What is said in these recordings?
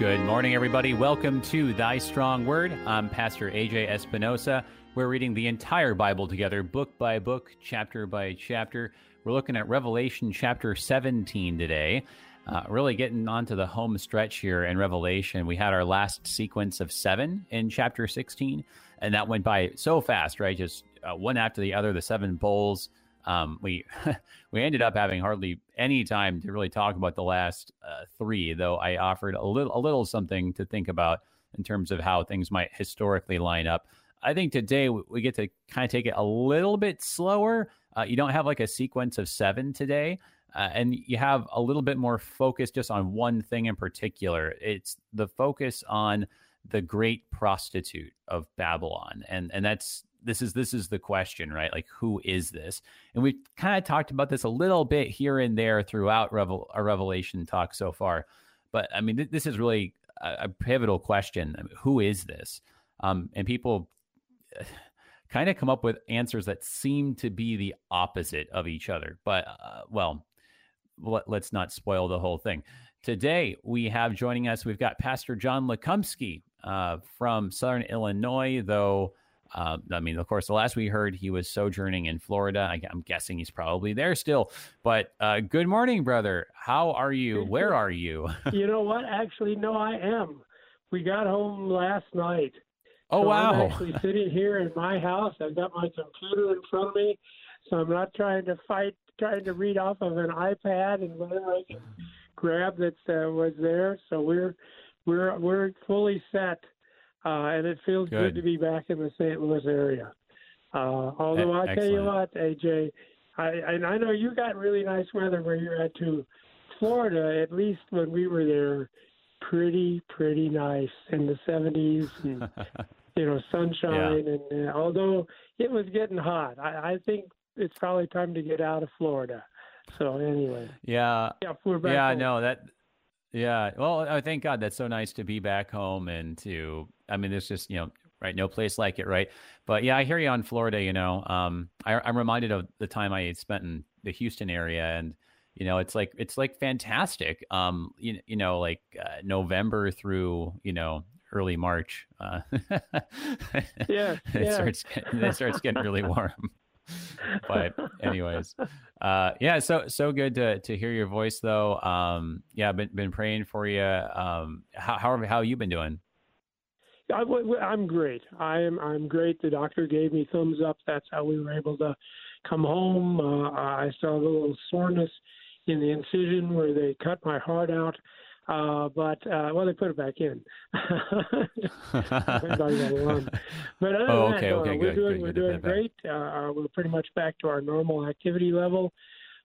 Good morning, everybody. Welcome to Thy Strong Word. I'm Pastor A.J. Espinosa. We're reading the entire Bible together, book by book, chapter by chapter. We're looking at Revelation chapter 17 today, really getting onto the home stretch here in Revelation. We had our last sequence of 7 in chapter 16, and that went by so fast, right? Just one after the other, the 7 bowls. We ended up having hardly any time to really talk about the last 3, though I offered a little something to think about in terms of how things might historically line up. I think today we get to kind of take it a little bit slower. You don't have like a sequence of 7 today, and you have a little bit more focus just on one thing in particular. It's the focus on the great prostitute of Babylon, and that's This is the question, right? Like, who is this? And we've kind of talked about this a little bit here and there throughout our Revelation talk so far. But I mean, this is really a pivotal question. I mean, who is this? And people kind of come up with answers that seem to be the opposite of each other. But, let's not spoil the whole thing. Today, we have joining us, we've got Pastor John Lukomsky from Southern Illinois, though... I mean, of course, the last we heard, he was sojourning in Florida. I'm guessing he's probably there still. But good morning, brother. How are you? Where are you? You know what? Actually, no, I am. We got home last night. Oh, so wow. I'm actually sitting here in my house. I've got my computer in front of me, so I'm not trying to read off of an iPad and whatever I can grab that was there. So we're fully set. And it feels good to be back in the St. Louis area. Although I'll tell you what, AJ, I know you got really nice weather where you're at too. Florida, at least when we were there, pretty nice in the 70s and, you know, sunshine. Yeah. And although it was getting hot, I think it's probably time to get out of Florida. So anyway. Yeah. Yeah, we're back home. No, that... Yeah. Well, thank God. That's so nice to be back home and to, I mean, there's just, you know, right. No place like it. Right. But yeah, I hear you on Florida, you know, I'm reminded of the time I spent in the Houston area and, you know, it's like fantastic. November through, you know, early March. Yeah. It starts getting really warm. But anyways, so good to hear your voice though. Been praying for you. How you been doing? I'm great. I'm great. The doctor gave me thumbs up. That's how we were able to come home. I saw a little soreness in the incision where they cut my heart out. But they put it back in. But other than that, we're doing great. We're pretty much back to our normal activity level.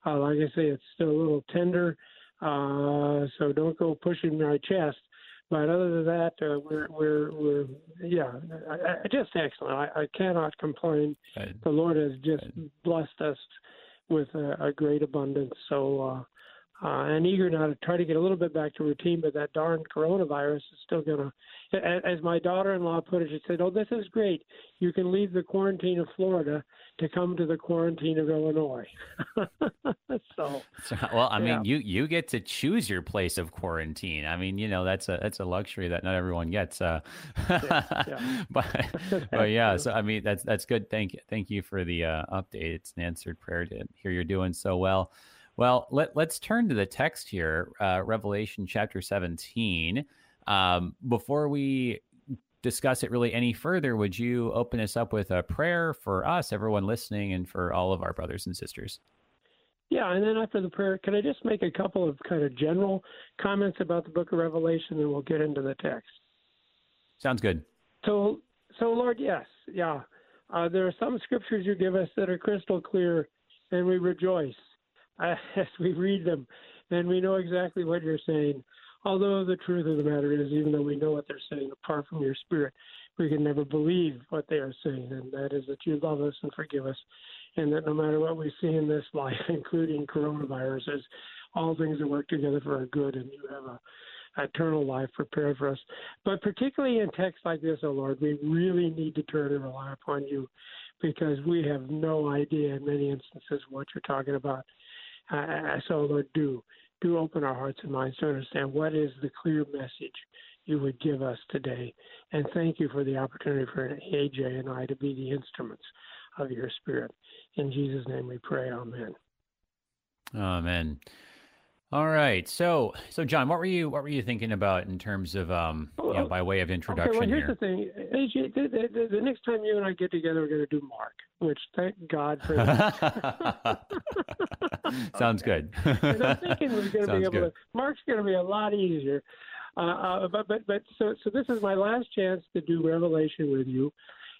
Like I say, it's still a little tender, so don't go pushing my chest. But other than that, we're just excellent. I cannot complain. Good. The Lord has just blessed us with a great abundance. So. And eager now to try to get a little bit back to routine, but that darn coronavirus is still going to, as my daughter-in-law put it, she said, oh, this is great. You can leave the quarantine of Florida to come to the quarantine of Illinois. You get to choose your place of quarantine. I mean, you know, that's a luxury that not everyone gets. So I mean, that's good. Thank you for the update. It's an answered prayer to hear you're doing so well. Well, let's turn to the text here, Revelation chapter 17. Before we discuss it really any further, would you open us up with a prayer for us, everyone listening, and for all of our brothers and sisters? Yeah, and then after the prayer, can I just make a couple of kind of general comments about the book of Revelation, and we'll get into the text? Sounds good. So Lord, yes, yeah. There are some scriptures you give us that are crystal clear, and we rejoice as we read them, and we know exactly what you're saying. Although the truth of the matter is, even though we know what they're saying, apart from your spirit, we can never believe what they are saying, and that is that you love us and forgive us, and that no matter what we see in this life, including coronaviruses, all things are worked together for our good, and you have a eternal life prepared for us. But particularly in texts like this, oh Lord, we really need to turn and rely upon you, because we have no idea in many instances what you're talking about. So, Lord, do. do open our hearts and minds to understand what is the clear message you would give us today. And thank you for the opportunity for AJ and I to be the instruments of your Spirit. In Jesus' name we pray. Amen. Amen. All right. So John, what were you thinking about in terms of by way of introduction? Okay, well, here's the thing, AJ, the next time you and I get together, we're going to do Mark, which thank God for that. Sounds good. And I'm thinking we're going to be able to. Mark's going to be a lot easier. But so this is my last chance to do Revelation with you,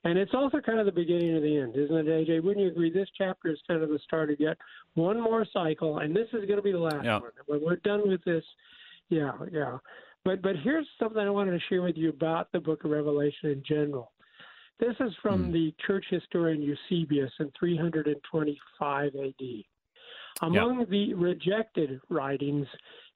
and it's also kind of the beginning of the end, isn't it, AJ? Wouldn't you agree? This chapter is kind of the start of yet one more cycle, and this is going to be the last one. When we're done with this, But here's something I wanted to share with you about the Book of Revelation in general. This is from the church historian Eusebius in 325 A.D. Among the rejected writings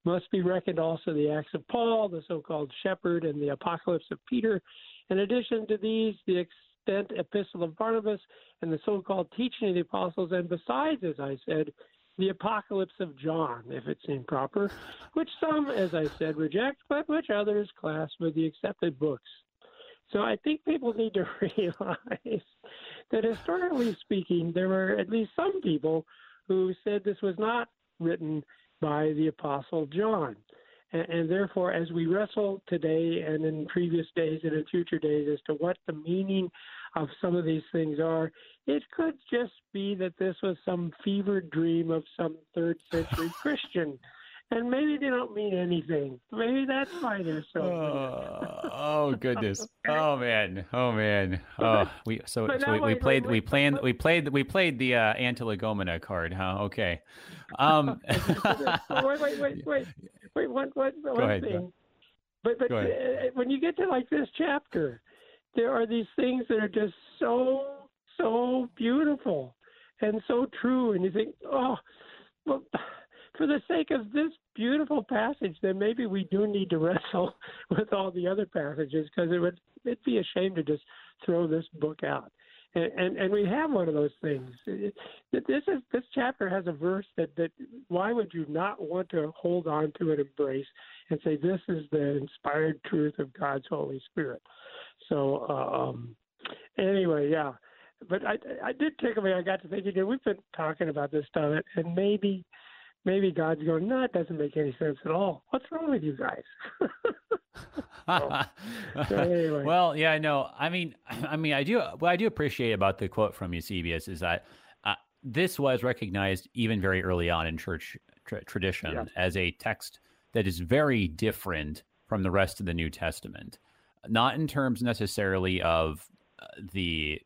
must be reckoned also the Acts of Paul, the so-called Shepherd, and the Apocalypse of Peter. In addition to these, the extant Epistle of Barnabas and the so-called Teaching of the Apostles, and besides, as I said, the Apocalypse of John, if it seemed proper, which some, as I said, reject, but which others class with the accepted books. So I think people need to realize that historically speaking, there were at least some people who said this was not written by the Apostle John. And therefore, as we wrestle today and in previous days and in future days as to what the meaning of some of these things are, it could just be that this was some fevered dream of some third-century Christian. And maybe they don't mean anything. Maybe that's why they're so. Oh goodness! Oh man! We played the Antilegomena card, huh? Okay. Wait! One thing. But when you get to like this chapter, there are these things that are just so beautiful and so true, and you think, oh, well. For the sake of this beautiful passage, then maybe we do need to wrestle with all the other passages, because it'd be a shame to just throw this book out. And we have one of those things. This chapter has a verse that why would you not want to hold on to and embrace and say this is the inspired truth of God's Holy Spirit. So anyway, yeah. But I did tickle me. I got to thinking, we've been talking about this stuff, and maybe God's going, no, it doesn't make any sense at all. What's wrong with you guys? so anyway. Well, yeah, no. I mean, I do. What I do appreciate about the quote from Eusebius is that this was recognized even very early on in church tradition as a text that is very different from the rest of the New Testament, not in terms necessarily of the.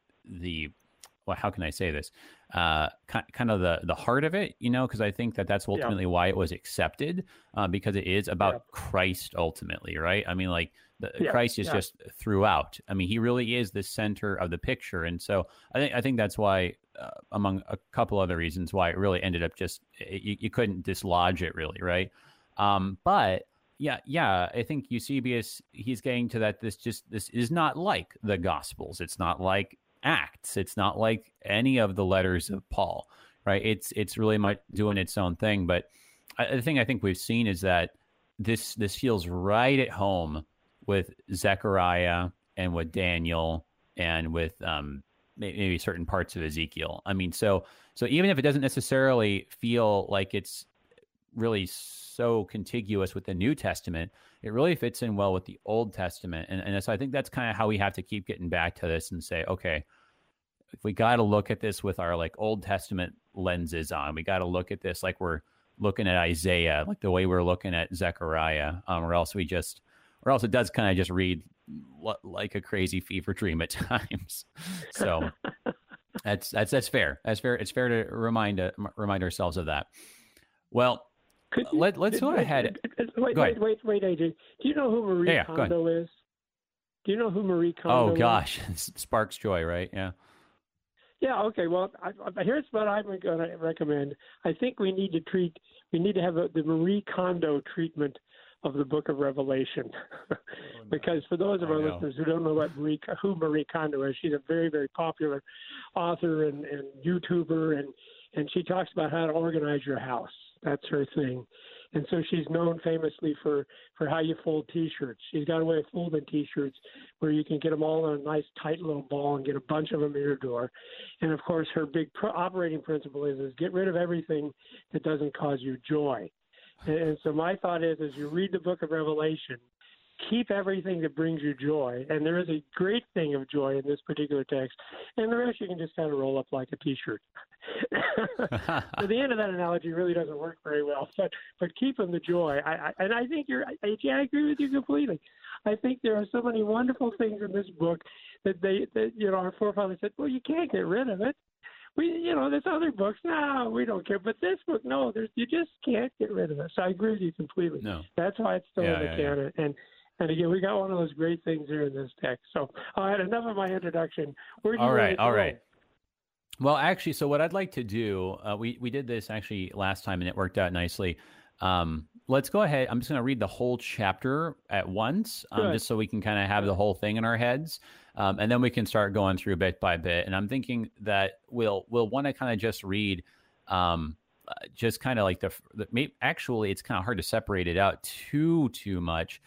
Well, how can I say this? Kind of the heart of it, because I think that's ultimately why it was accepted, because it is about Christ ultimately, right? I mean, like Christ is just throughout. I mean, he really is the center of the picture, and so I think that's why, among a couple other reasons, why it really ended up just you couldn't dislodge it really, right? But. Yeah. I think Eusebius, he's getting to that. This is not like the Gospels. It's not like Acts. It's not like any of the letters of Paul, right? It's really much doing its own thing. But the thing I think we've seen is that this feels right at home with Zechariah and with Daniel and with maybe certain parts of Ezekiel. I mean, so even if it doesn't necessarily feel like it's really so contiguous with the New Testament, it really fits in well with the Old Testament. And so I think that's kind of how we have to keep getting back to this and say, okay, if we got to look at this with our like Old Testament lenses on, we got to look at this like we're looking at Isaiah, like the way we're looking at Zechariah, or else it does kind of just read like a crazy fever dream at times. So that's fair. That's fair. It's fair to remind ourselves of that. Well, let's go ahead. Wait, AJ. Do you know who Marie Kondo is? Do you know who Marie Kondo is? Oh, gosh. Sparks joy, right? Yeah. Yeah, okay. Well, here's what I'm going to recommend. I think we need to have the Marie Kondo treatment of the Book of Revelation. Because for those of our listeners who don't know who Marie Kondo is, she's a very, very popular author and YouTuber, and she talks about how to organize your house. That's her thing. And so she's known famously for how you fold T-shirts. She's got a way of folding T-shirts where you can get them all in a nice tight little ball and get a bunch of them in your door. And, of course, her big operating principle is get rid of everything that doesn't cause you joy. And so my thought is, as you read the book of Revelation, keep everything that brings you joy. And there is a great thing of joy in this particular text. And the rest you can just kind of roll up like a T-shirt. So the end of that analogy really doesn't work very well. But keep in the joy. I think you're – I agree with you completely. I think there are so many wonderful things in this book that, our forefathers said, well, you can't get rid of it. There's other books. No, we don't care. But this book, no, you just can't get rid of it. So I agree with you completely. No. That's why it's still in the canon. Yeah. And again, we got one of those great things here in this text. So I had enough of my introduction. All right. Well, actually, so what I'd like to do, we did this actually last time and it worked out nicely. Let's go ahead. I'm just going to read the whole chapter at once, just so we can kind of have the whole thing in our heads. And then we can start going through bit by bit. And I'm thinking that we'll want to kind of just read just kind of like actually it's kind of hard to separate it out too much.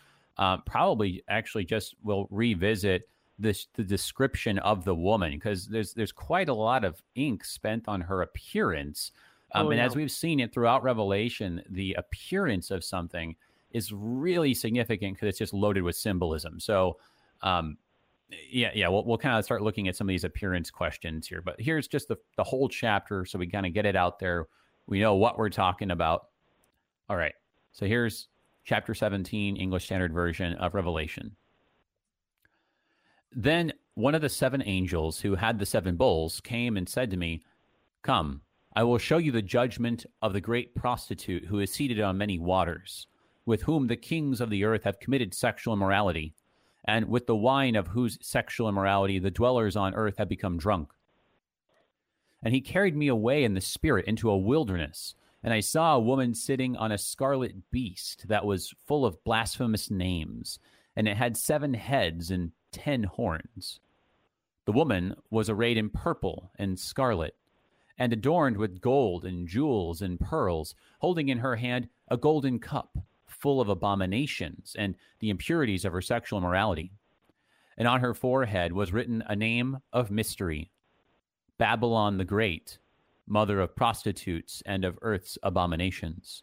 Probably actually just we'll revisit the description of the woman, because there's quite a lot of ink spent on her appearance. As we've seen it throughout Revelation, the appearance of something is really significant because it's just loaded with symbolism. So we'll kind of start looking at some of these appearance questions here. But here's just the whole chapter so we kind of get it out there. We know what we're talking about. All right. So here's Chapter 17, English Standard Version of Revelation. Then one of the seven angels who had the seven bowls came and said to me, "Come, I will show you the judgment of the great prostitute who is seated on many waters, with whom the kings of the earth have committed sexual immorality, and with the wine of whose sexual immorality the dwellers on earth have become drunk." And he carried me away in the spirit into a wilderness, and I saw a woman sitting on a scarlet beast that was full of blasphemous names, and it had seven heads and 10 horns. The woman was arrayed in purple and scarlet, and adorned with gold and jewels and pearls, holding in her hand a golden cup full of abominations and the impurities of her sexual immorality. And on her forehead was written a name of mystery, Babylon the Great, mother of prostitutes and of earth's abominations.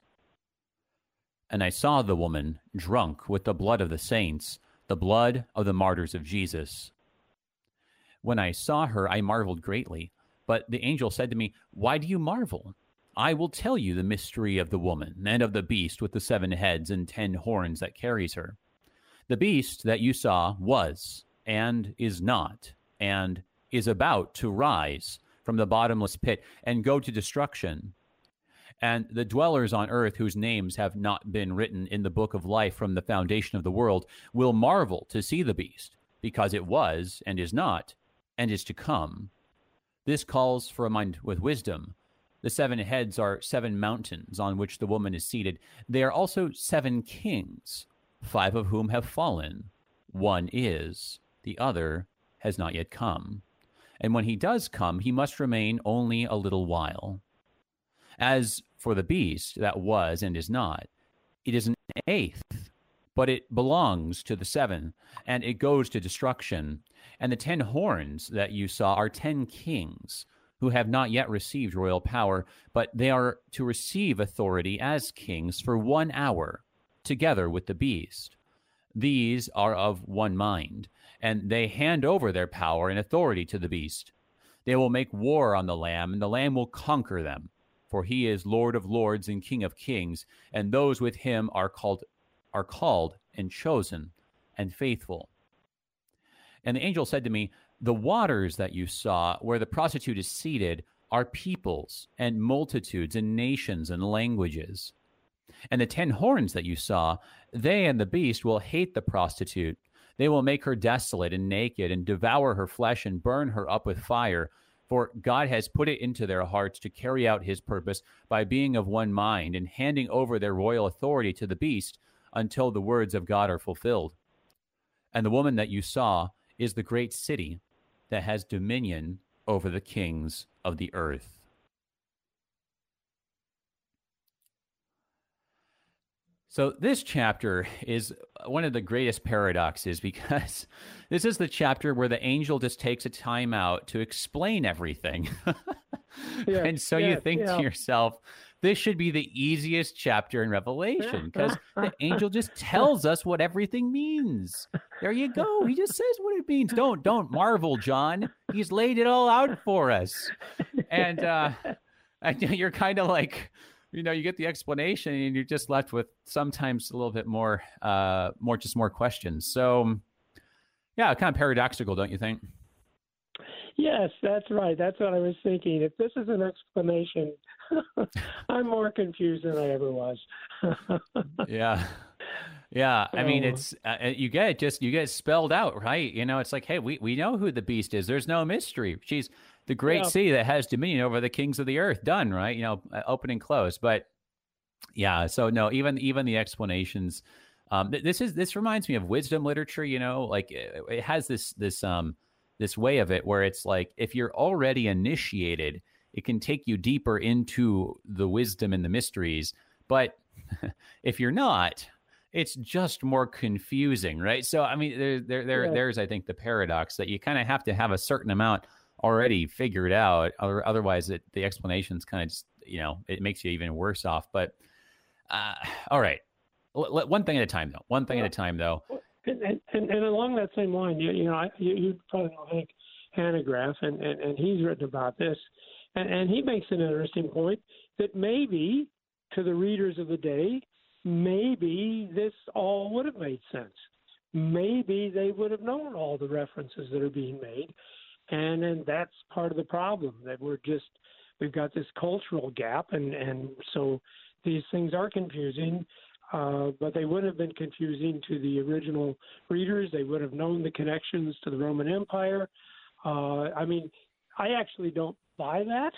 And I saw the woman drunk with the blood of the saints, the blood of the martyrs of Jesus. When I saw her, I marveled greatly, but the angel said to me, "Why do you marvel? I will tell you the mystery of the woman and of the beast with the 7 heads and 10 horns that carries her. The beast that you saw was, and is not, and is about to rise from the bottomless pit and go to destruction. And the dwellers on earth whose names have not been written in the book of life from the foundation of the world will marvel to see the beast, because it was and is not and is to come. This calls for a mind with wisdom. The 7 heads are 7 mountains on which the woman is seated. They are also 7 kings, 5 of whom have fallen. One is, the other has not yet come. And when he does come, he must remain only a little while. As for the beast that was and is not, it is an 8th, but it belongs to the 7, and it goes to destruction. And the 10 horns that you saw are 10 kings, who have not yet received royal power, but they are to receive authority as kings for 1 hour, together with the beast. These are of one mind, and they hand over their power and authority to the beast. They will make war on the Lamb, and the Lamb will conquer them, for he is Lord of lords and King of kings, and those with him are called and chosen and faithful. And the angel said to me, "The waters that you saw, where the prostitute is seated, are peoples and multitudes and nations and languages. And the 10 horns that you saw, they and the beast will hate the prostitute. They will make her desolate and naked and devour her flesh and burn her up with fire. For God has put it into their hearts to carry out his purpose by being of one mind and handing over their royal authority to the beast until the words of God are fulfilled. And the woman that you saw is the great city that has dominion over the kings of the earth." So this chapter is one of the greatest paradoxes, because this is the chapter where the angel just takes a time out to explain everything. And so you think to yourself, this should be the easiest chapter in Revelation, because the angel just tells us what everything means. There you go. He just says what it means. Don't marvel, John. He's laid it all out for us. And you're kind of like, you get the explanation and you're just left with sometimes a little bit more, more questions. So yeah, kind of paradoxical, don't you think? Yes, that's right. That's what I was thinking. If this is an explanation, I'm more confused than I ever was. Yeah. I mean, it's, you get spelled out, right? It's like, hey, we know who the beast is. There's no mystery. She's the great sea that has dominion over the kings of the earth. Done, right? Open and close. But yeah, so no, even the explanations, this reminds me of wisdom literature, like it has this way of it where it's like, if you're already initiated, it can take you deeper into the wisdom and the mysteries. But if you're not, it's just more confusing, right? So, I mean, there's, I think, the paradox that you kind of have to have a certain amount already figured out. Otherwise, the explanation's kind of just, it makes you even worse off. But all right. One thing at a time, though. And along that same line, you probably know Hank Hanegraaff, and he's written about this. And he makes an interesting point that maybe to the readers of the day, maybe this all would have made sense. Maybe they would have known all the references that are being made. And then that's part of the problem, that we've got this cultural gap. And so these things are confusing, but they would have been confusing to the original readers. They would have known the connections to the Roman Empire. I actually don't buy that,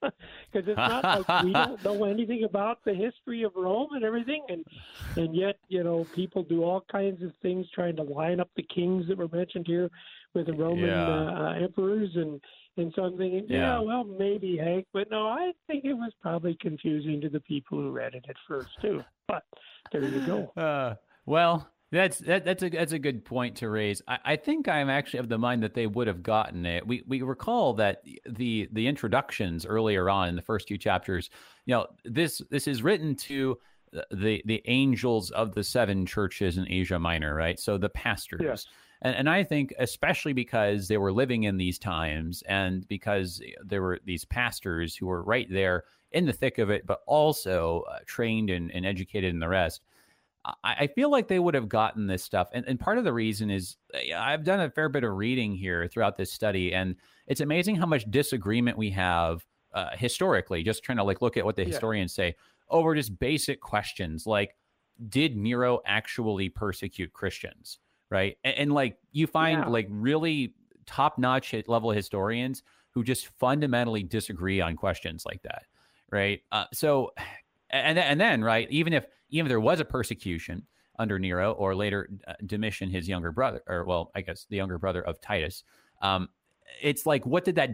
because it's not like we don't know anything about the history of Rome and everything, and yet people do all kinds of things trying to line up the kings that were mentioned here with the Roman emperors, and so I'm thinking, well, maybe Hank, but no, I think it was probably confusing to the people who read it at first too. But there you go. That's a good point to raise. I think I'm actually of the mind that they would have gotten it. We recall that the introductions earlier on in the first few chapters, this is written to the angels of the seven churches in Asia Minor, right? So the pastors. Yes. And I think especially because they were living in these times and because there were these pastors who were right there in the thick of it, but also trained and educated in the rest. I feel like they would have gotten this stuff. And part of the reason is I've done a fair bit of reading here throughout this study, and it's amazing how much disagreement we have historically, just trying to look at what the historians say over just basic questions like, did Nero actually persecute Christians, right? And you find really top-notch level historians who just fundamentally disagree on questions like that, right? So then, right, even if there was a persecution under Nero or later Domitian, his younger brother, or well, I guess the younger brother of Titus, it's like, what did that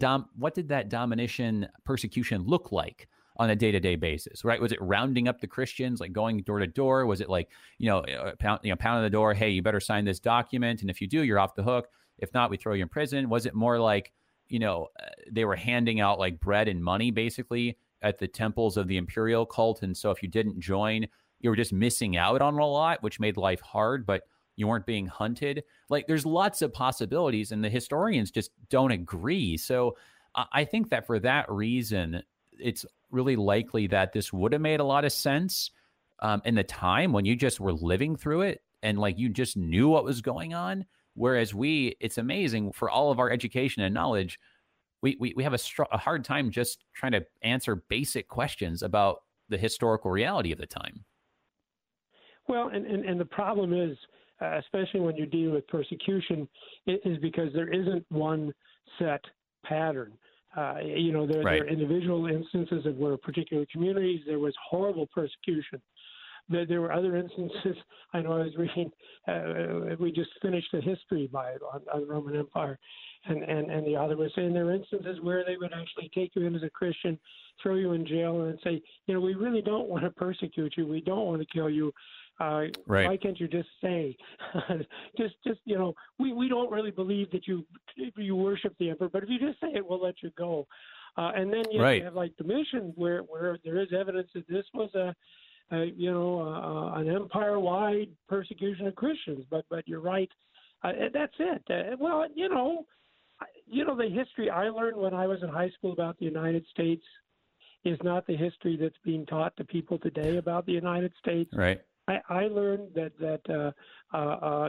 Domitian persecution look like on a day-to-day basis, right? Was it rounding up the Christians, like going door to door? Was it like, pound on the door, hey, you better sign this document, and if you do, you're off the hook. If not, we throw you in prison. Was it more like, they were handing out like bread and money basically at the temples of the imperial cult, and so if you didn't join, you were just missing out on a lot, which made life hard, but you weren't being hunted. Like, there's lots of possibilities, and the historians just don't agree. So I think that for that reason, it's really likely that this would have made a lot of sense in the time when you just were living through it and you just knew what was going on. Whereas it's amazing for all of our education and knowledge, we have a hard time just trying to answer basic questions about the historical reality of the time. Well, and the problem is, especially when you deal with persecution, is because there isn't one set pattern. There are individual instances of where particular communities there was horrible persecution. There were other instances. I know I was reading, we just finished a history Bible on the Roman Empire, and the author was saying there were instances where they would actually take you in as a Christian, throw you in jail, and say, you know, we really don't want to persecute you. We don't want to kill you. Right. Why can't you just say, just you know, we don't really believe that you worship the emperor, but if you just say it, we'll let you go. And then you have like Domitian, where there is evidence that this was an empire-wide persecution of Christians. But you're right, that's it. Well, you know the history I learned when I was in high school about the United States is not the history that's being taught to people today about the United States. Right. I learned that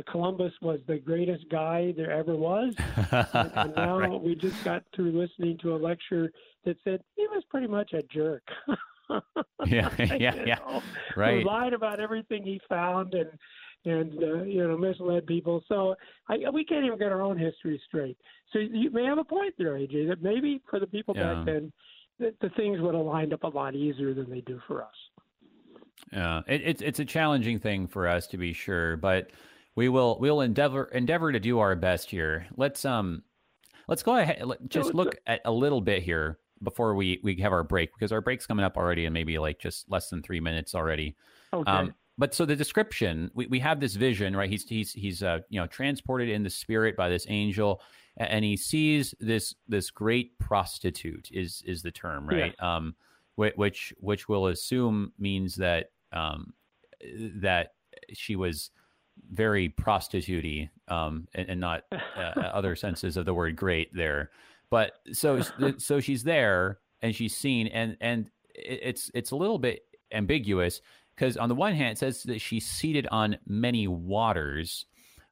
Columbus was the greatest guy there ever was, and now right. We just got through listening to a lecture that said he was pretty much a jerk. Yeah. Right. He lied about everything he found and misled people. So we can't even get our own history straight. So you may have a point there, AJ, that maybe for the people back then, the things would have lined up a lot easier than they do for us. Yeah, it's a challenging thing for us to be sure, but we'll endeavor to do our best here. Let's go ahead. Just look at a little bit here before we have our break, because our break's coming up already, and maybe like just less than 3 minutes already. Okay. But so the description, we have this vision, right? He's transported in the spirit by this angel, and he sees this great prostitute is the term, right? Yeah. Which we'll assume means that that she was very prostitute-y, and not other senses of the word "great" there. But so she's there and she's seen, and it's a little bit ambiguous because on the one hand it says that she's seated on many waters,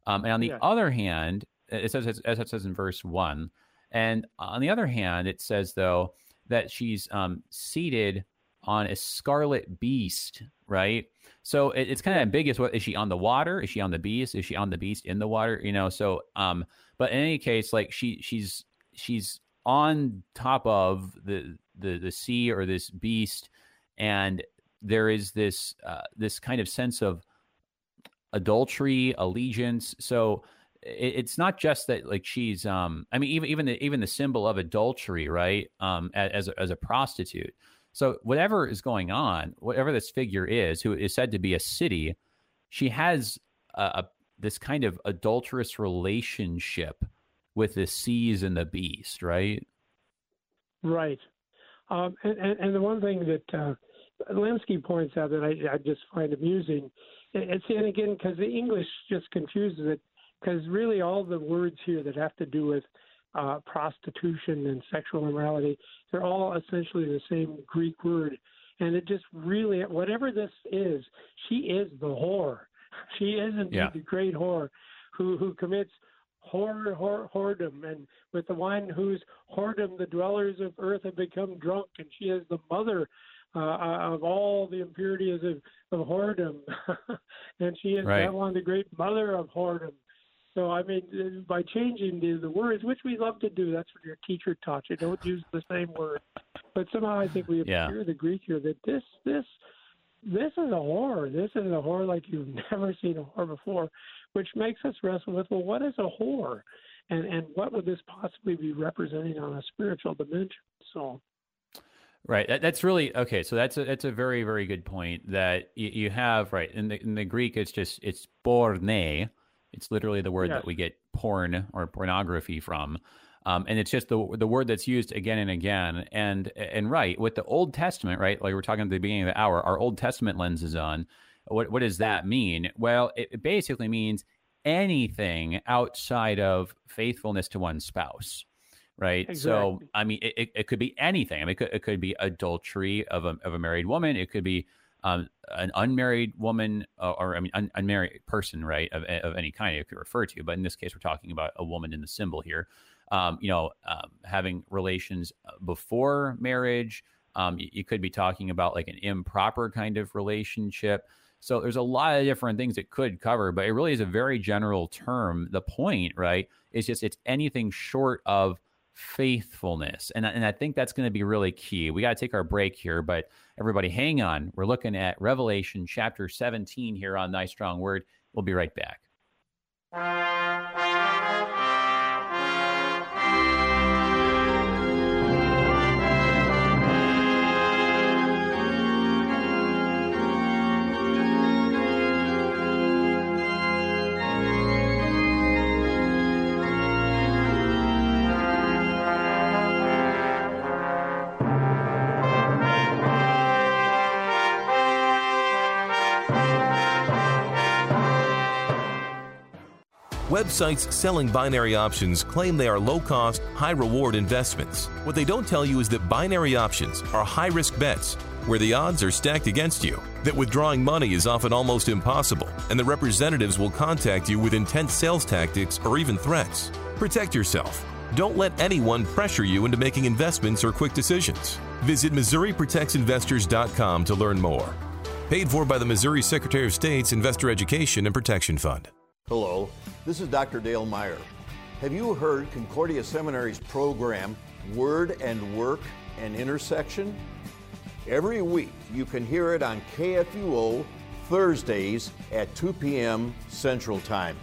and on the other hand it says, as it says in verse 1, and on the other hand it says though that she's seated on a scarlet beast, right? So it's kind of ambiguous. What is she on the water? Is she on the beast? Is she on the beast in the water? You know. So, but in any case, like she's on top of the sea or this beast, and there is this kind of sense of adultery, allegiance. So it's not just that, like she's. I mean, even the symbol of adultery, right? As a prostitute. So whatever is going on, whatever this figure is, who is said to be a city, she has this kind of adulterous relationship with the seas and the beast, right? Right. And the one thing that Lenski points out that I just find amusing, and again because the English just confuses it. Because really all the words here that have to do with prostitution and sexual immorality, they're all essentially the same Greek word. And it just really, whatever this is, she is the whore. She is indeed the great whore who commits whoredom. And with the wine whose whoredom the dwellers of earth have become drunk, and she is the mother of all the impurities of whoredom. And she is Babylon, the great mother of whoredom. So, I mean, by changing the words, which we love to do, that's what your teacher taught you. Don't use the same word. But somehow I think we appear the Greek here that this is a whore. This is a whore like you've never seen a whore before, which makes us wrestle with, well, what is a whore? And what would this possibly be representing on a spiritual dimension? So, right. That's really okay. So that's a very, very good point that you have, right. In the Greek, it's porne. It's literally the word that we get porn or pornography from. And it's just the word that's used again and again. And right, with the Old Testament, right, like we're talking at the beginning of the hour, our Old Testament lens is on. What does that mean? Well, it basically means anything outside of faithfulness to one's spouse, right? Exactly. So, I mean, it could be anything. I mean, it could be adultery of a married woman. It could be an unmarried woman, unmarried person, right, of any kind it could refer to. But in this case, we're talking about a woman in the symbol here, having relations before marriage. You could be talking about like an improper kind of relationship. So there's a lot of different things it could cover, but it really is a very general term. The point, right, is just it's anything short of faithfulness. And I think that's going to be really key. We got to take our break here, but everybody hang on. We're looking at Revelation chapter 17 here on Thy Strong Word. We'll be right back. Websites selling binary options claim they are low-cost, high-reward investments. What they don't tell you is that binary options are high-risk bets where the odds are stacked against you, that withdrawing money is often almost impossible, and the representatives will contact you with intense sales tactics or even threats. Protect yourself. Don't let anyone pressure you into making investments or quick decisions. Visit MissouriProtectsInvestors.com to learn more. Paid for by the Missouri Secretary of State's Investor Education and Protection Fund. Hello, this is Dr. Dale Meyer. Have you heard Concordia Seminary's program, Word and Work and Intersection? Every week, you can hear it on KFUO Thursdays at 2 p.m. Central Time.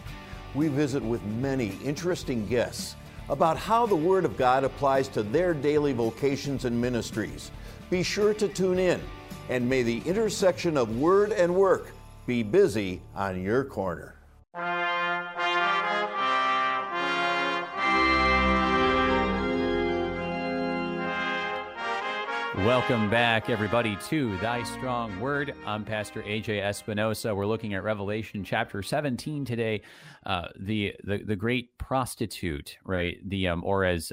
We visit with many interesting guests about how the Word of God applies to their daily vocations and ministries. Be sure to tune in, and may the intersection of Word and Work be busy on your corner. Welcome back, everybody, to Thy Strong Word. I'm Pastor A.J. Espinosa. We're looking at Revelation chapter 17 today. The great prostitute, right? Or as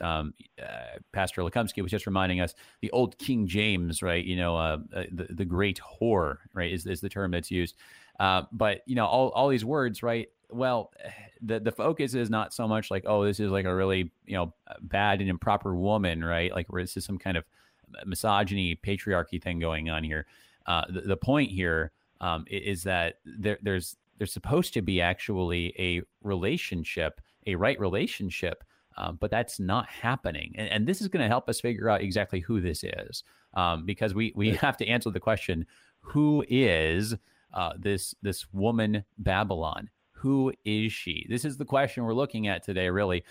Pastor Lukomsky was just reminding us, the old King James, right? The great whore, right? Is the term that's used. But all these words, right? Well, the focus is not so much like, oh, this is like a really, bad and improper woman, right? Like, where this is some kind of misogyny, patriarchy thing going on here. The point here is that there's supposed to be actually a relationship, a right relationship, but that's not happening. And this is going to help us figure out exactly who this is, because we have to answer the question, who is this woman Babylon? Who is she? This is the question we're looking at today, really,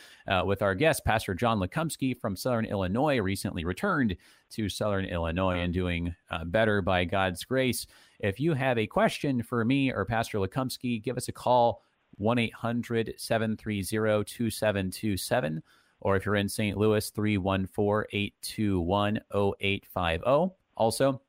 with our guest, Pastor John Lukomsky from Southern Illinois, recently returned to Southern Illinois and doing better by God's grace. If you have a question for me or Pastor Lukomsky, give us a call, 1-800-730-2727, or if you're in St. Louis, 314-821-0850. Also,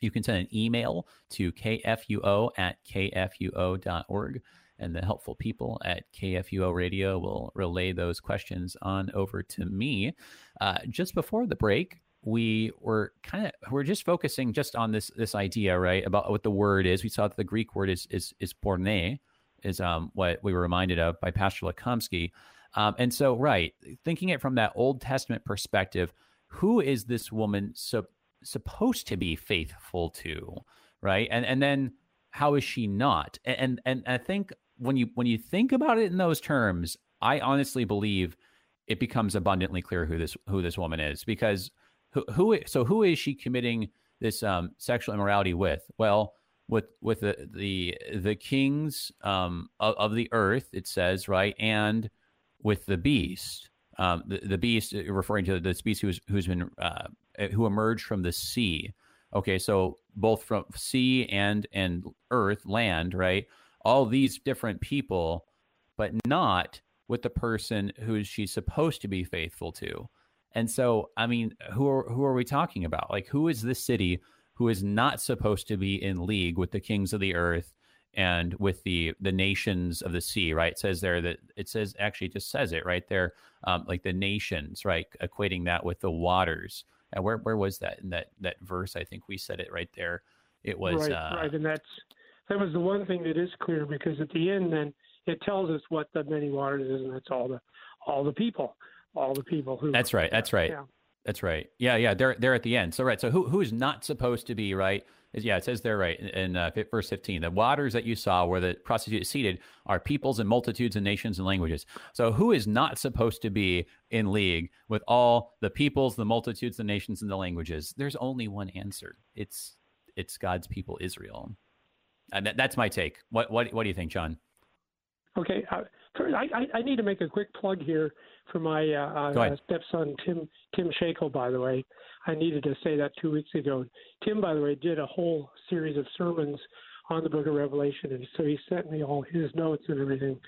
you can send an email to kfuo@kfuo.org. And the helpful people at KFUO Radio will relay those questions on over to me. Just before the break, we're just focusing just on this idea, right, about what the word is. We saw that the Greek word is porne, is what we were reminded of by Pastor Lukomsky. And so, right, thinking it from that Old Testament perspective, who is this woman supposed to be faithful to, right? And then how is she not? And I think when you think about it in those terms, I honestly believe it becomes abundantly clear who this woman is, because who is she committing this sexual immorality with? Well, with the kings of the earth, it says, right, and with the beast, the beast referring to this beast who emerged from the sea. Okay, so both from sea and earth, land, right? All these different people, but not with the person who she's supposed to be faithful to. And so, I mean, who are we talking about? Like, who is this city who is not supposed to be in league with the kings of the earth and with the nations of the sea, right? It says there that it says it right there, like the nations, right? Equating that with the waters. And where was that in that verse? I think we said it right there. It was right, and that was the one thing that is clear, because at the end, then it tells us what the many waters is, and that's all the people, all the people who. That's right. That's right. Yeah. That's right. Yeah, yeah. They're at the end. So right. So who is not supposed to be, right? Yeah, it says there, right, in verse 15, the waters that you saw where the prostitute is seated are peoples and multitudes and nations and languages. So who is not supposed to be in league with all the peoples, the multitudes, the nations, and the languages? There's only one answer. It's God's people, Israel. And that's my take. What do you think, John? Okay. I need to make a quick plug here for my stepson, Tim Schakel, by the way. I needed to say that 2 weeks ago. Tim, by the way, did a whole series of sermons on the book of Revelation, and so he sent me all his notes and everything.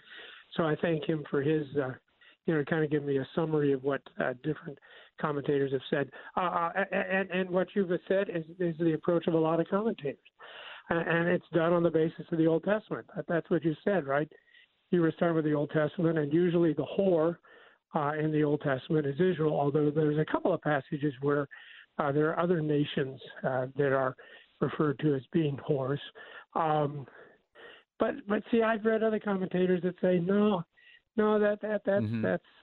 So I thank him for his, kind of giving me a summary of what different commentators have said. And what you've said is the approach of a lot of commentators. And it's done on the basis of the Old Testament. That's what you said, right? You were starting with the Old Testament, and usually the whore in the Old Testament is Israel, although there's a couple of passages where there are other nations that are referred to as being whores. But see, I've read other commentators that say, no,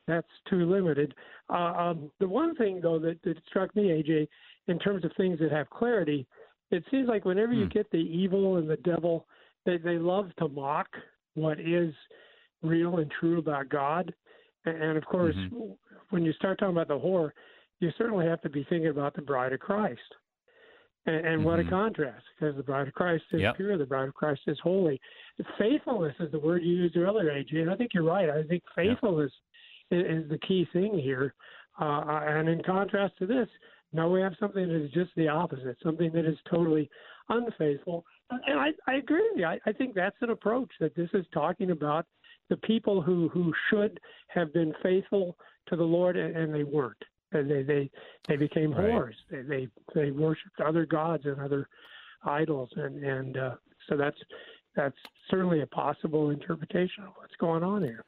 that's too limited. The one thing, though, that struck me, AJ, in terms of things that have clarity, it seems like whenever you get the evil and the devil, they love to mock what is real and true about God. And of course, when you start talking about the whore, you certainly have to be thinking about the bride of Christ. And what a contrast, because the bride of Christ is pure, the bride of Christ is holy. Faithfulness is the word you used earlier, AJ, and I think you're right. I think faithfulness is the key thing here. And in contrast to this, now we have something that is just the opposite, something that is totally unfaithful. And I agree with you. I think that's an approach, that this is talking about the people who should have been faithful to the Lord, and they weren't. And they became whores. Right. They worshipped other gods and other idols. And so that's certainly a possible interpretation of what's going on here.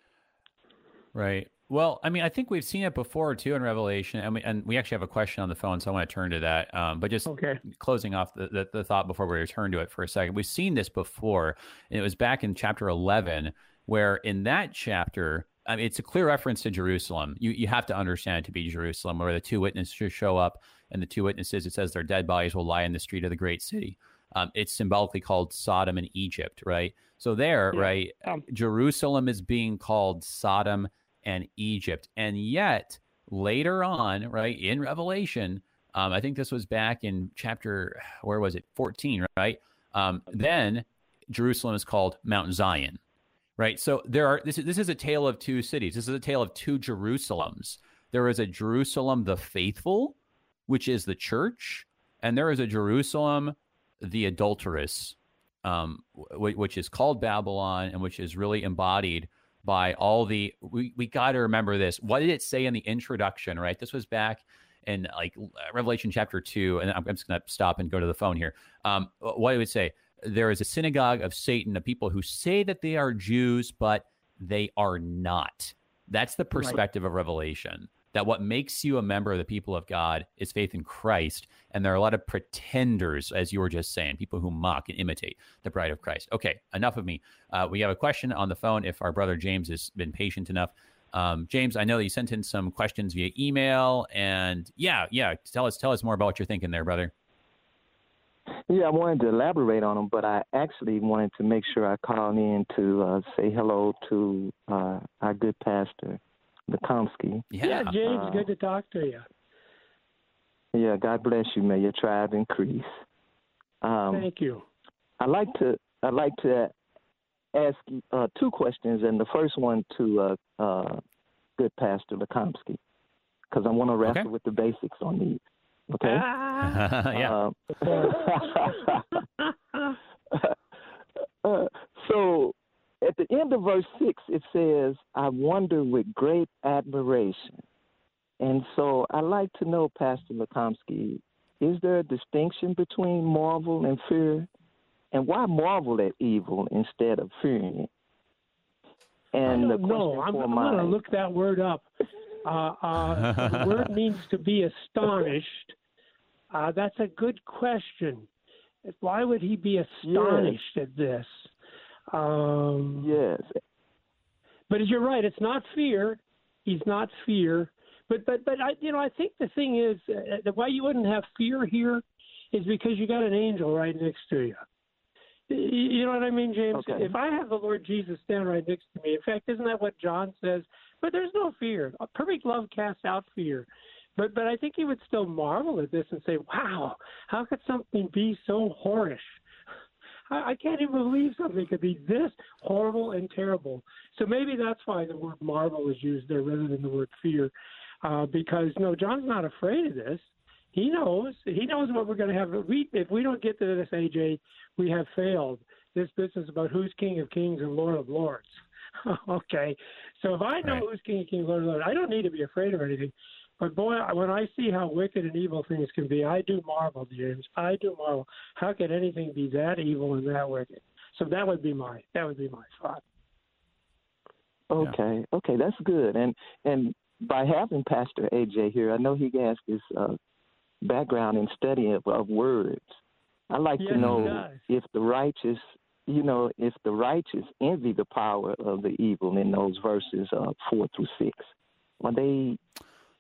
Right. Well, I mean, I think we've seen it before, too, in Revelation, and we actually have a question on the phone, so I want to turn to that. But just closing off the thought before we return to it for a second, we've seen this before, and it was back in chapter 11, where in that chapter, I mean, it's a clear reference to Jerusalem. You have to understand it to be Jerusalem, where the two witnesses show up, and the two witnesses, it says their dead bodies will lie in the street of the great city. It's symbolically called Sodom and Egypt, right? So there, right, Jerusalem is being called Sodom and Egypt. And yet later on, right, in Revelation, I think this was back in chapter, 14, right? Then Jerusalem is called Mount Zion, right? So this is a tale of two cities. This is a tale of two Jerusalems. There is a Jerusalem, the faithful, which is the church. And there is a Jerusalem, the adulteress, which is called Babylon, and which is really embodied by all the, we got to remember this. What did it say in the introduction, right? This was back in like Revelation chapter 2, and I'm just going to stop and go to the phone here. What it would say, there is a synagogue of Satan, a people who say that they are Jews, but they are not. That's the perspective of Revelation, that what makes you a member of the people of God is faith in Christ. And there are a lot of pretenders, as you were just saying, people who mock and imitate the bride of Christ. Okay, enough of me. We have a question on the phone, if our brother James has been patient enough. James, I know that you sent in some questions via email. And tell us more about what you're thinking there, brother. Yeah, I wanted to elaborate on them, but I actually wanted to make sure I called in to say hello to our good pastor, Lukomsky. Yeah, James, good to talk to you. Yeah, God bless you. May your tribe increase. Thank you. I'd like to ask two questions, and the first one to good pastor Lukomsky, because I want to wrestle with the basics on these. Okay? So at the end of verse 6, it says, I wonder with great admiration. And so I'd like to know, Pastor Lukomsky, is there a distinction between marvel and fear? And why marvel at evil instead of fearing it? And the question I'm going to look that word up. The word means to be astonished. That's a good question. Why would he be astonished at this? Yes. But you're right, it's not fear. He's not fear, But I think the thing is the way you wouldn't have fear here is because you got an angel right next to you. You know what I mean, James? Okay. If I have the Lord Jesus stand right next to me, in fact, isn't that what John says? But there's no fear. Perfect love casts out fear. But I think he would still marvel at this and say, wow, how could something be so whorish? I can't even believe something could be this horrible and terrible. So maybe that's why the word marvel is used there rather than the word fear, because, no, John's not afraid of this. He knows. He knows what we're going to have. If we don't get to this, AJ, we have failed. This business about who's King of Kings and Lord of Lords. Okay. So if I know right. who's King of Kings, Lord of Lords, I don't need to be afraid of anything. But, boy, when I see how wicked and evil things can be, I do marvel, James. I do marvel. How could anything be that evil and that wicked? So that would be my thought. Okay. Yeah. Okay, that's good. And by having Pastor A.J. here, I know he has this background in study of words. I'd like to know if the righteous, envy the power of the evil in those verses 4 through 6.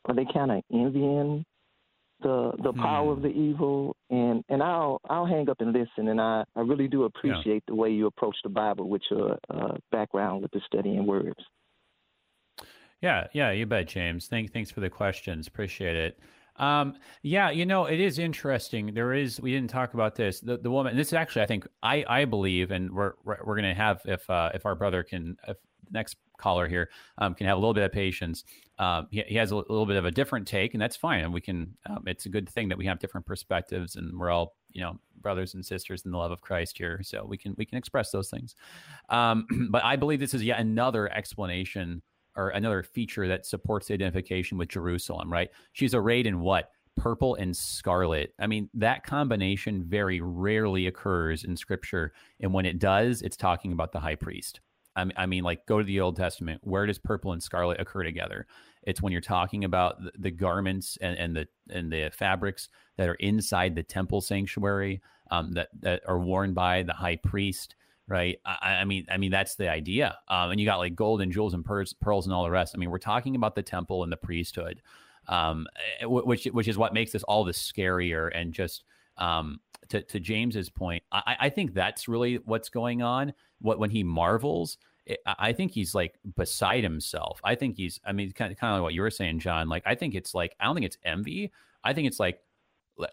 Are they kind of envying the power of the evil? And I'll hang up and listen, and I really do appreciate the way you approach the Bible with your background with the study in words. Yeah, you bet, James. Thanks for the questions. Appreciate it. It is interesting. We didn't talk about this. The woman, this is actually, I think, I believe, and we're going to have, if our brother can, if next caller here can have a little bit of patience. He has a little bit of a different take, and that's fine. And we can, it's a good thing that we have different perspectives, and we're all, brothers and sisters in the love of Christ here. So we can express those things. But I believe this is yet another explanation or another feature that supports identification with Jerusalem, right? She's arrayed in what? Purple and scarlet. I mean, that combination very rarely occurs in Scripture. And when it does, it's talking about the high priest. I mean, like, go to the Old Testament. Where does purple and scarlet occur together? It's when you're talking about the garments and the fabrics that are inside the temple sanctuary that are worn by the high priest, right? I mean that's the idea. And you got like gold and jewels and pearls and all the rest. I mean, we're talking about the temple and the priesthood, which is what makes this all the scarier. And just to James's point, I think that's really what's going on. When he marvels, I think he's like beside himself. I think he's, I mean, kind of like what you were saying, John. Like, I think it's like, I don't think it's envy. I think it's like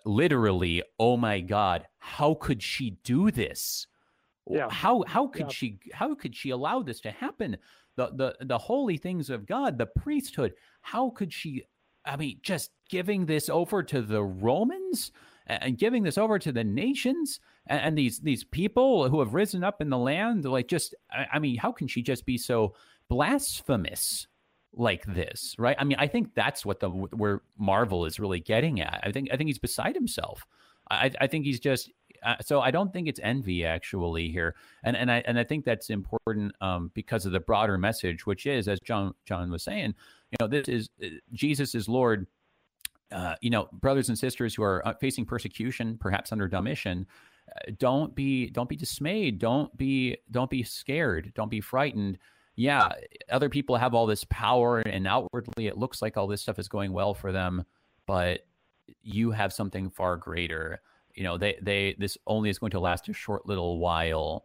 literally, oh my God, how could she do this? Yeah. How could she allow this to happen? The holy things of God, the priesthood. How could she? I mean, just giving this over to the Romans and giving this over to the nations and these people who have risen up in the land. Like, just, I mean, how can she just be so blasphemous like this? Right? I mean, I think that's what where Marvel is really getting at. I think he's beside himself. I think he's just. So I don't think it's envy actually here, and I think that's important because of the broader message, which is, as John was saying, this is Jesus is Lord. Brothers and sisters who are facing persecution, perhaps under Domitian, don't be dismayed, don't be scared, don't be frightened. Yeah, other people have all this power, and outwardly it looks like all this stuff is going well for them, but you have something far greater. This only is going to last a short little while.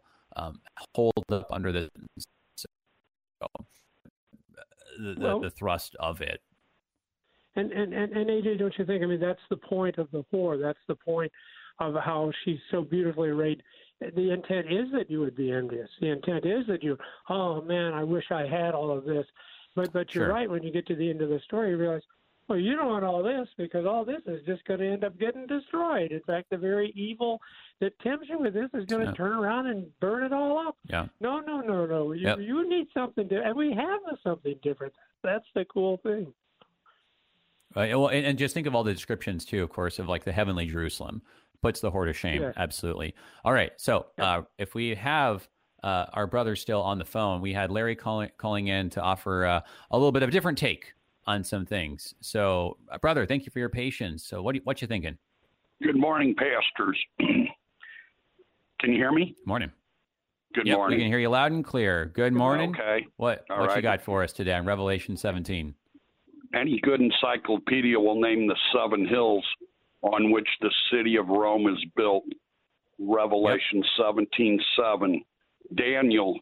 Hold up under the thrust of it. And AJ, don't you think? I mean, that's the point of the whore. That's the point of how she's so beautifully arrayed. The intent is that you would be envious. The intent is that you, oh man, I wish I had all of this. But you're right. When you get to the end of the story, you realize, well, you don't want all this, because all this is just going to end up getting destroyed. In fact, the very evil that tempts you with this is going to turn around and burn it all up. Yeah. No. You need something different, and we have something different. That's the cool thing. Right. Well, and just think of all the descriptions, too, of course, of like the heavenly Jerusalem. Puts the whore to shame. Yeah. Absolutely. All right. So if we have our brother still on the phone, we had Larry calling in to offer a little bit of a different take on some things. So, brother, thank you for your patience. So, what you thinking? Good morning, pastors. Can you hear me? Morning. Good morning. We can hear you loud and clear. Good morning. Okay. What you got for us today on Revelation 17? Any good encyclopedia will name the 7 hills on which the city of Rome is built. Revelation 17:7. Daniel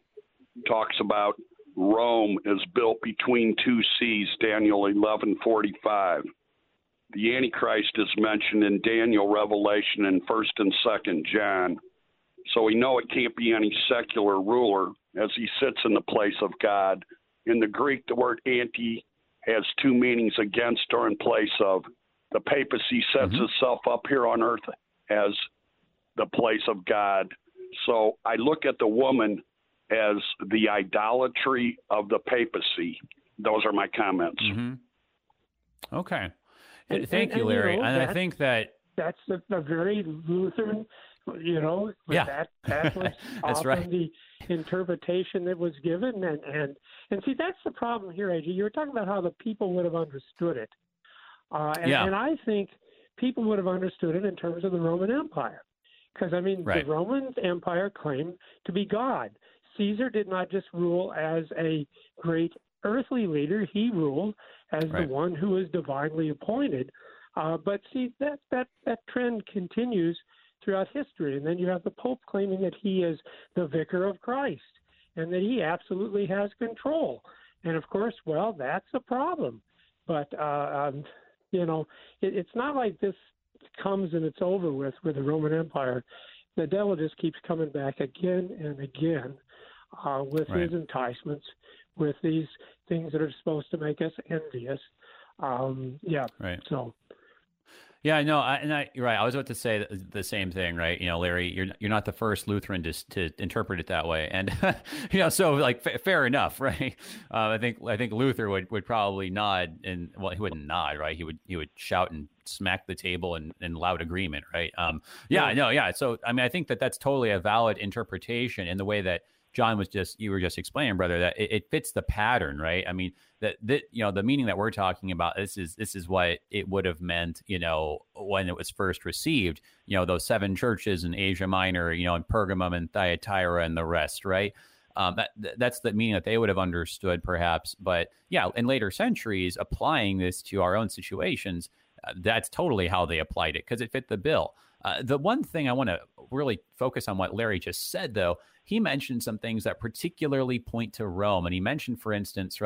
talks about Rome is built between two seas, Daniel 11:45. The Antichrist is mentioned in Daniel, Revelation, and 1st and 2nd John. So we know it can't be any secular ruler as he sits in the place of God. In the Greek, the word anti has two meanings, against or in place of. The papacy sets itself up here on earth as the place of God. So I look at the woman as the idolatry of the papacy. Those are my comments. Okay. Thank you, Larry. And I think that's a very Lutheran, that was often the interpretation that was given. And see, that's the problem here, AJ. You were talking about how the people would have understood it. And I think people would have understood it in terms of the Roman Empire. Because, I mean, the Roman Empire claimed to be God. Caesar did not just rule as a great earthly leader. He ruled as the one who was divinely appointed. But see, that trend continues throughout history. And then you have the Pope claiming that he is the vicar of Christ and that he absolutely has control. And, of course, well, that's a problem. But, it's not like this comes and it's over with the Roman Empire. The devil just keeps coming back again and again with his enticements, with these things that are supposed to make us envious. So. Yeah, I know, you're right. I was about to say the same thing, right? You know, Larry, you're not the first Lutheran to interpret it that way, and so like fair enough, right? I think Luther would probably nod, and well, he wouldn't nod, right? He would shout and smack the table in loud agreement, right? So I mean, I think that's totally a valid interpretation in the way that John you were just explaining, brother, that it fits the pattern, right? I mean, that the meaning that we're talking about, this is what it would have meant, when it was first received, those 7 churches in Asia Minor, in Pergamum and Thyatira and the rest, right? That's the meaning that they would have understood perhaps, but in later centuries, applying this to our own situations, that's totally how they applied it because it fit the bill. The one thing I want to really focus on what Larry just said, though, he mentioned some things that particularly point to Rome. And he mentioned, for instance,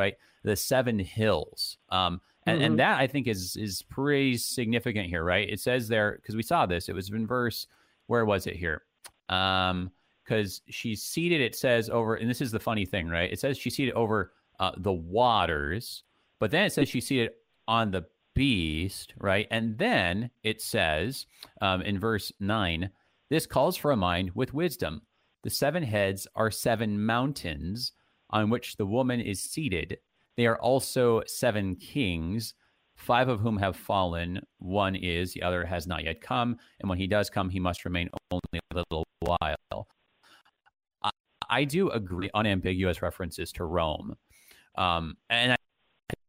the 7 hills. And that, I think, is pretty significant here, right? It says there, because we saw this, it was in verse, where was it here? Because she's seated, it says over, and this is the funny thing, right? It says she's seated over the waters, but then it says she's seated on the beast, right? And then it says in verse 9, this calls for a mind with wisdom. The 7 heads are 7 mountains on which the woman is seated. They are also 7 kings, 5 of whom have fallen. 1 is, the other has not yet come. And when he does come, he must remain only a little while. I do agree on unambiguous references to Rome. And I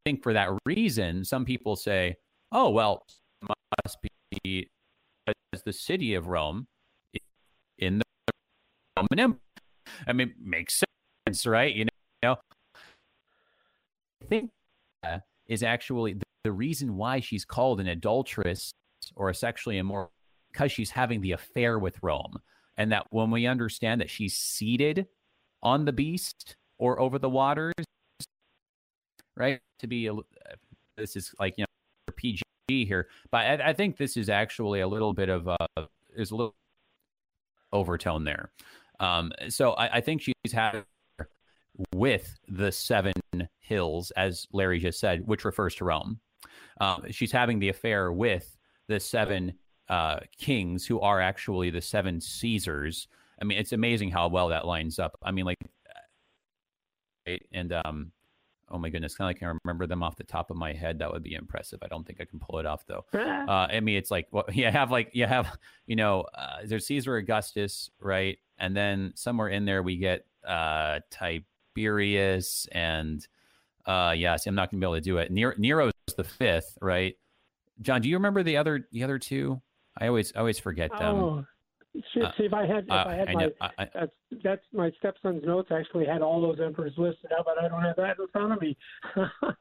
think for that reason, some people say, oh, well, it must be as the city of Rome in the Roman Empire. I mean, makes sense, right? I think is actually the reason why she's called an adulteress or a sexually immoral, because she's having the affair with Rome. And that when we understand that she's seated on the beast or over the waters, right? To be, this is like, PG here, but I think this is actually a little bit of there's a little overtone there. So I think she's had with the 7 hills, as Larry just said, which refers to Rome. She's having the affair with the 7 kings who are actually the 7 Caesars. I mean, it's amazing how well that lines up. I mean, oh my goodness, I can't remember them off the top of my head. That would be impressive. I don't think I can pull it off though. I mean, it's like, well, you have there's Caesar Augustus, right? And then somewhere in there we get Tiberius and I'm not gonna be able to do it. Nero's the 5th, right? John, do you remember the other two? I always forget them. See, that's my stepson's notes. Actually, had all those emperors listed out, but I don't have that in front of me.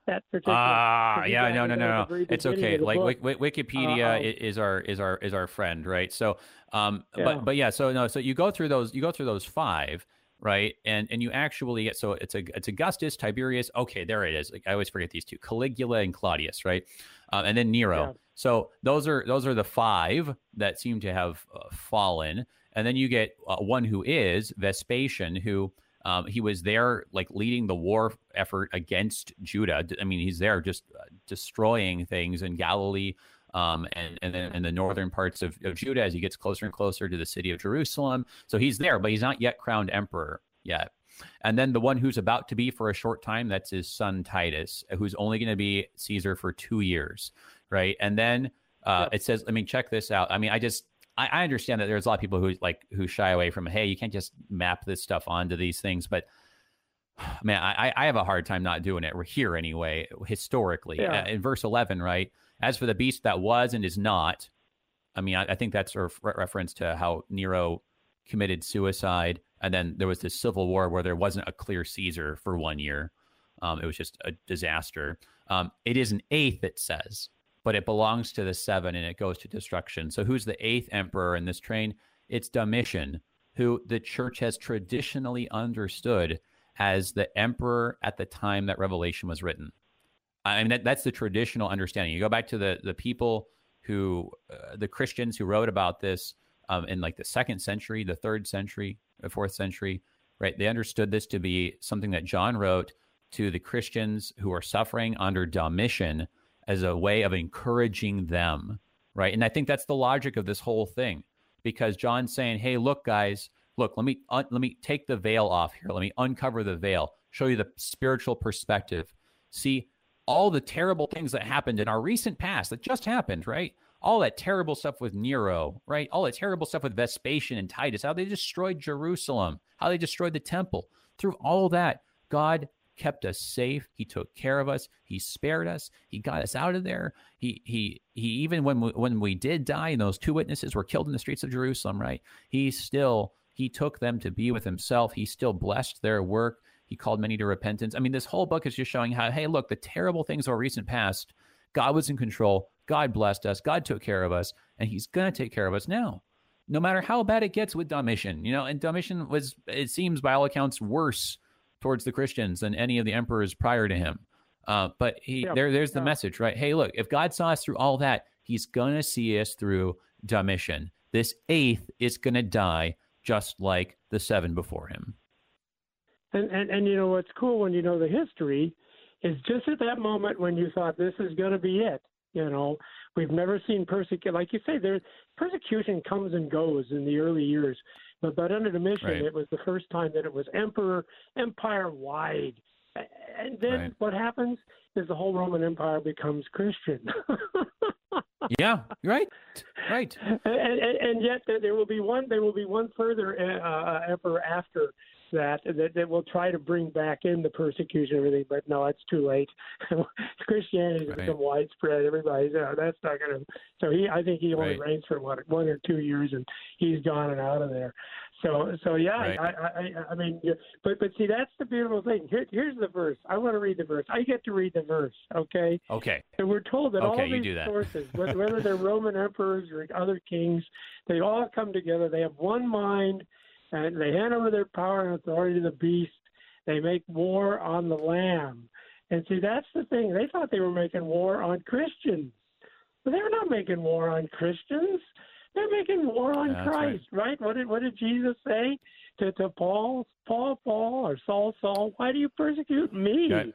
That particular. No. It's okay. Like Wikipedia is our friend, right? So, So you go through those five, right? And you actually get, so it's Augustus, Tiberius. Okay, there it is. Like, I always forget these two, Caligula and Claudius, right? And then Nero. Yeah. So those are the five that seem to have fallen, and then you get one who is Vespasian, who he was there like leading the war effort against Judah. I mean, he's there just destroying things in Galilee, and then in the northern parts of Judah as he gets closer and closer to the city of Jerusalem. So he's there, but he's not yet crowned emperor yet. And then the one who's about to be for a short time, that's his son Titus, who's only going to be Caesar for 2 years, right? And then it says, I mean, check this out. I mean, I understand that there's a lot of people who shy away from, hey, you can't just map this stuff onto these things. But man, I have a hard time not doing it. We're here anyway, historically. Yeah. In verse 11, right? As for the beast that was and is not, I mean, I think that's a reference to how Nero committed suicide. And then there was this civil war where there wasn't a clear Caesar for 1 year. It was just a disaster. It is an eighth, it says, but it belongs to the seven and it goes to destruction. So who's the eighth emperor in this train? It's Domitian, who the church has traditionally understood as the emperor at the time that Revelation was written. I mean, that's the traditional understanding. You go back to the people who, the Christians who wrote about this in like the 2nd century, the 3rd century, the 4th century, right? They understood this to be something that John wrote to the Christians who are suffering under Domitian as a way of encouraging them, right? And I think that's the logic of this whole thing, because John's saying, hey, look, guys, look, let me take the veil off here. Let me uncover the veil, show you the spiritual perspective. See, all the terrible things that happened in our recent past that just happened, right? All that terrible stuff with Nero, right? All that terrible stuff with Vespasian and Titus, how they destroyed Jerusalem, how they destroyed the temple. Through all that, God kept us safe. He took care of us. He spared us. He got us out of there. He even when we did die and those two witnesses were killed in the streets of Jerusalem, right? He took them to be with himself. He still blessed their work. He called many to repentance. I mean, this whole book is just showing how, hey, look, the terrible things of our recent past, God was in control. God blessed us. God took care of us, and he's going to take care of us now, no matter how bad it gets with Domitian. You know, and Domitian was, it seems by all accounts, worse towards the Christians than any of the emperors prior to him. But there's the message, right? Hey, look, if God saw us through all that, he's going to see us through Domitian. This eighth is going to die just like the seven before him. And you know, what's cool when you know the history is just at that moment when you thought this is going to be it. You know, we've never seen persecution. Like you say, persecution comes and goes in the early years. But under Domitian, right, it was the first time that it was empire-wide. And then What happens is the whole Roman Empire becomes Christian. Yeah, right. And yet there will be one further emperor after that will try to bring back in the persecution and everything, but no, it's too late. Christianity has become widespread. Everybody's, that's not going to... So I think he only reigns for one or 2 years, and he's gone and out of there. So I mean, but see, that's the beautiful thing. Here's the verse. I want to read the verse. I get to read the verse, okay? Okay. And we're told that all these sources, whether they're Roman emperors or other kings, they all come together. They have one mind, and they hand over their power and authority to the beast. They make war on the Lamb. And see, that's the thing. They thought they were making war on Christians. But they're not making war on Christians. They're making war on Christ, right? What did Jesus say to Paul? Paul, or Saul, why do you persecute me? And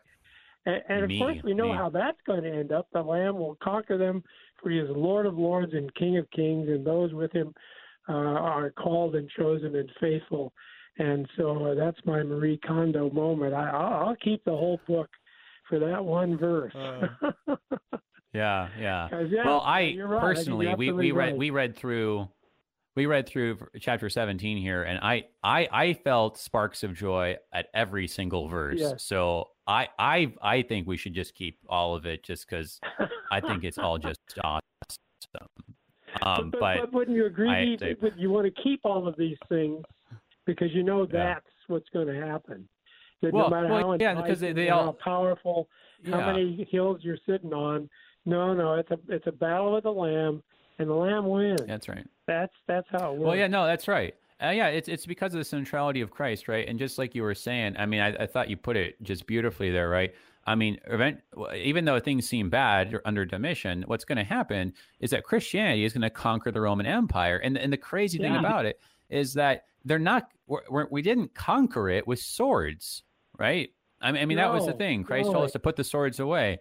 of course, we know how that's going to end up. The Lamb will conquer them, for he is Lord of lords and King of kings, and those with him are called and chosen and faithful. And so that's my Marie Kondo moment. I'll keep the whole book for that one verse. Yeah. Well, I personally, right. we read through chapter 17 here, and I felt sparks of joy at every single verse. Yes. So I think we should just keep all of it, just because I think it's all just awesome. But wouldn't you agree that you want to keep all of these things because you know that's what's going to happen? That no matter how powerful, how many hills you're sitting on, it's a battle of the Lamb, and the Lamb wins. That's right. That's how it works. Well, yeah, no, that's right. It's because of the centrality of Christ, right? And just like you were saying, I mean, I thought you put it just beautifully there, right? I mean, even though things seem bad under Domitian, what's going to happen is that Christianity is going to conquer the Roman Empire. And the crazy thing about it is that they're not, we didn't conquer it with swords, right? I mean, that was the thing. Christ told us to put the swords away.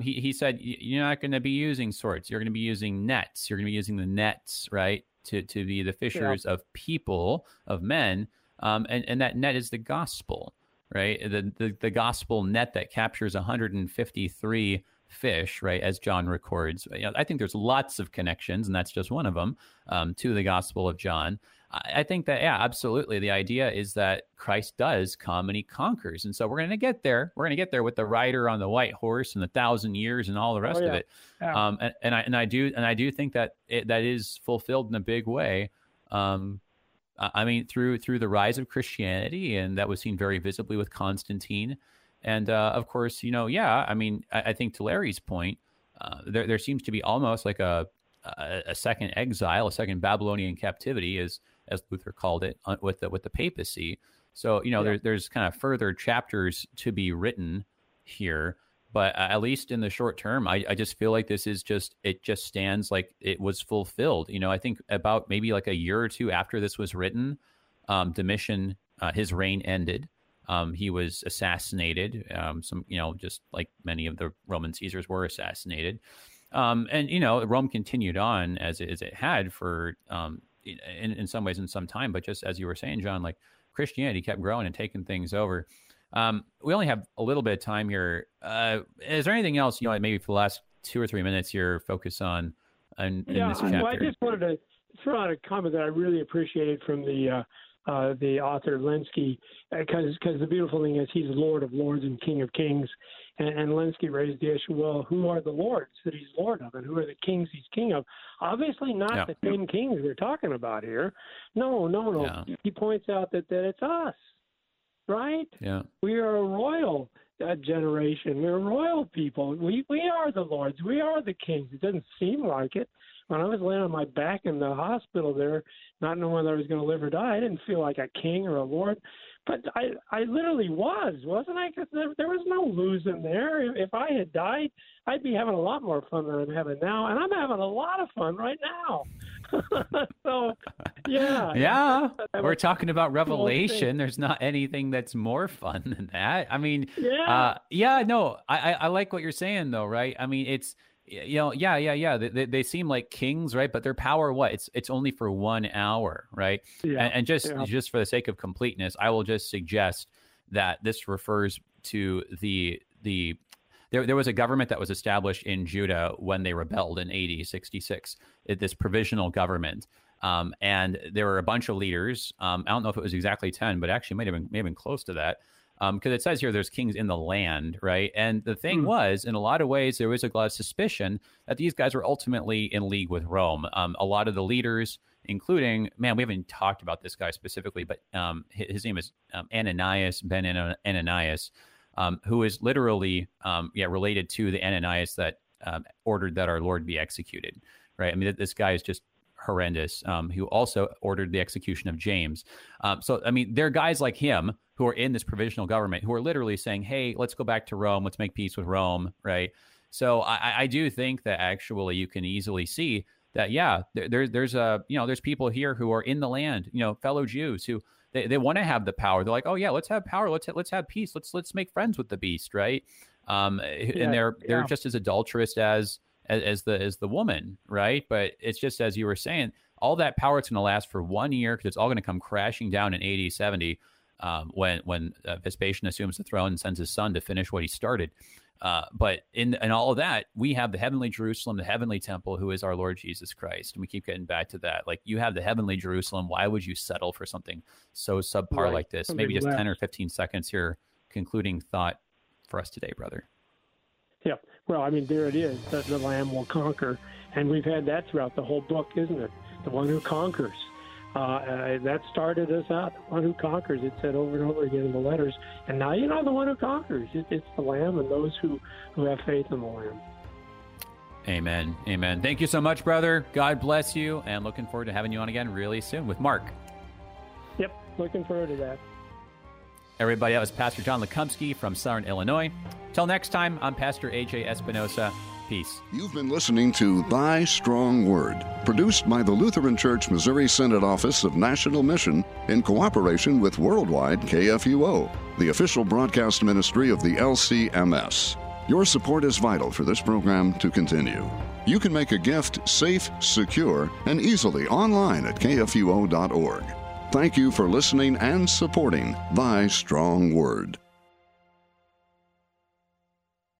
He said, you're not going to be using swords. You're going to be using nets. You're going to be using the nets, right? To be the fishers of people, of men, and that net is the gospel, right? The gospel net that captures 153 fish, right, as John records. You know, I think there's lots of connections, and that's just one of them, to the Gospel of John. I think that, absolutely, the idea is that Christ does come and he conquers. And so we're going to get there. We're going to get there with the rider on the white horse and the 1,000 years and all the rest of it. Yeah. And I do think that that is fulfilled in a big way. I mean, through the rise of Christianity, and that was seen very visibly with Constantine. And of course, I mean, I think to Larry's point, there seems to be almost like a second exile, a second Babylonian captivity, as Luther called it, with the papacy. So, there's kind of further chapters to be written here, but at least in the short term, I just feel like this is it just stands like it was fulfilled. You know, I think about maybe like a year or two after this was written, Domitian, his reign ended. He was assassinated. Just like many of the Roman Caesars were assassinated. Rome continued on as it had for, in some ways in some time, but just as you were saying, John, like Christianity kept growing and taking things over. We only have a little bit of time here. Is there anything else, maybe for the last 2 or 3 minutes here, focus on in this chapter? Well, I just wanted to throw out a comment that I really appreciated from the author Lenski, because the beautiful thing is he's Lord of Lords and King of Kings. And Lenski raised the issue, well, who are the lords that he's Lord of, and who are the kings he's king of? Obviously not the 10 kings we're talking about here. No. Yeah. He points out that it's us, right? Yeah. We are a royal generation. We're royal people. We are the lords. We are the kings. It doesn't seem like it. When I was laying on my back in the hospital there, not knowing whether I was going to live or die, I didn't feel like a king or a lord. But I literally was, wasn't I? Because there was no losing there. If I had died, I'd be having a lot more fun than I'm having now. And I'm having a lot of fun right now. So, yeah. Yeah. We're talking about Revelation. There's not anything that's more fun than that. I mean, I like what you're saying, though, right? I mean, it's, They seem like kings, right? But their power, what? It's only for 1 hour, right? Yeah, and just for the sake of completeness, I will just suggest that this refers to the there was a government that was established in Judah when they rebelled in AD 66. This provisional government, and there were a bunch of leaders. I don't know if it was exactly 10, but actually may have been close to that. Because it says here there's kings in the land, right? And the thing was, in a lot of ways, there was a lot of suspicion that these guys were ultimately in league with Rome. A lot of the leaders, including, we haven't talked about this guy specifically, but his name is Ananias, Ananias, who is literally related to the Ananias that ordered that our Lord be executed, right? I mean, this guy is just horrendous, who also ordered the execution of James. So, I mean, there are guys like him who are in this provisional government who are literally saying, hey, let's go back to Rome. Let's make peace with Rome, right? So I do think that actually you can easily see that, there's people here who are in the land, fellow Jews who they want to have the power. They're like, oh yeah, let's have power. Let's have peace. Let's make friends with the beast, right? And they're just as adulterous as the woman, right? But it's just, as you were saying, all that power, it's going to last for 1 year because it's all going to come crashing down in AD 70. When Vespasian assumes the throne and sends his son to finish what he started. But in all of that, we have the heavenly Jerusalem, the heavenly temple, who is our Lord Jesus Christ. And we keep getting back to that. Like, you have the heavenly Jerusalem. Why would you settle for something so subpar like this? Maybe just 10 or 15 seconds here, concluding thought for us today, brother. Yeah. Well, I mean, there it is, that the Lamb will conquer. And we've had that throughout the whole book, isn't it? The one who conquers. That started us out, the one who conquers. It said over and over again in the letters. And now, you know, the one who conquers. It's the Lamb and those who have faith in the Lamb. Amen. Amen. Thank you so much, brother. God bless you. And looking forward to having you on again really soon with Mark. Yep. Looking forward to that. Everybody, that was Pastor John Lukomsky from Southern Illinois. Till next time, I'm Pastor A.J. Espinosa. Peace. You've been listening to Thy Strong Word, produced by the Lutheran Church Missouri Synod Office of National Mission in cooperation with Worldwide KFUO, the official broadcast ministry of the LCMS. Your support is vital for this program to continue. You can make a gift safe, secure, and easily online at kfuo.org. Thank you for listening and supporting Thy Strong Word.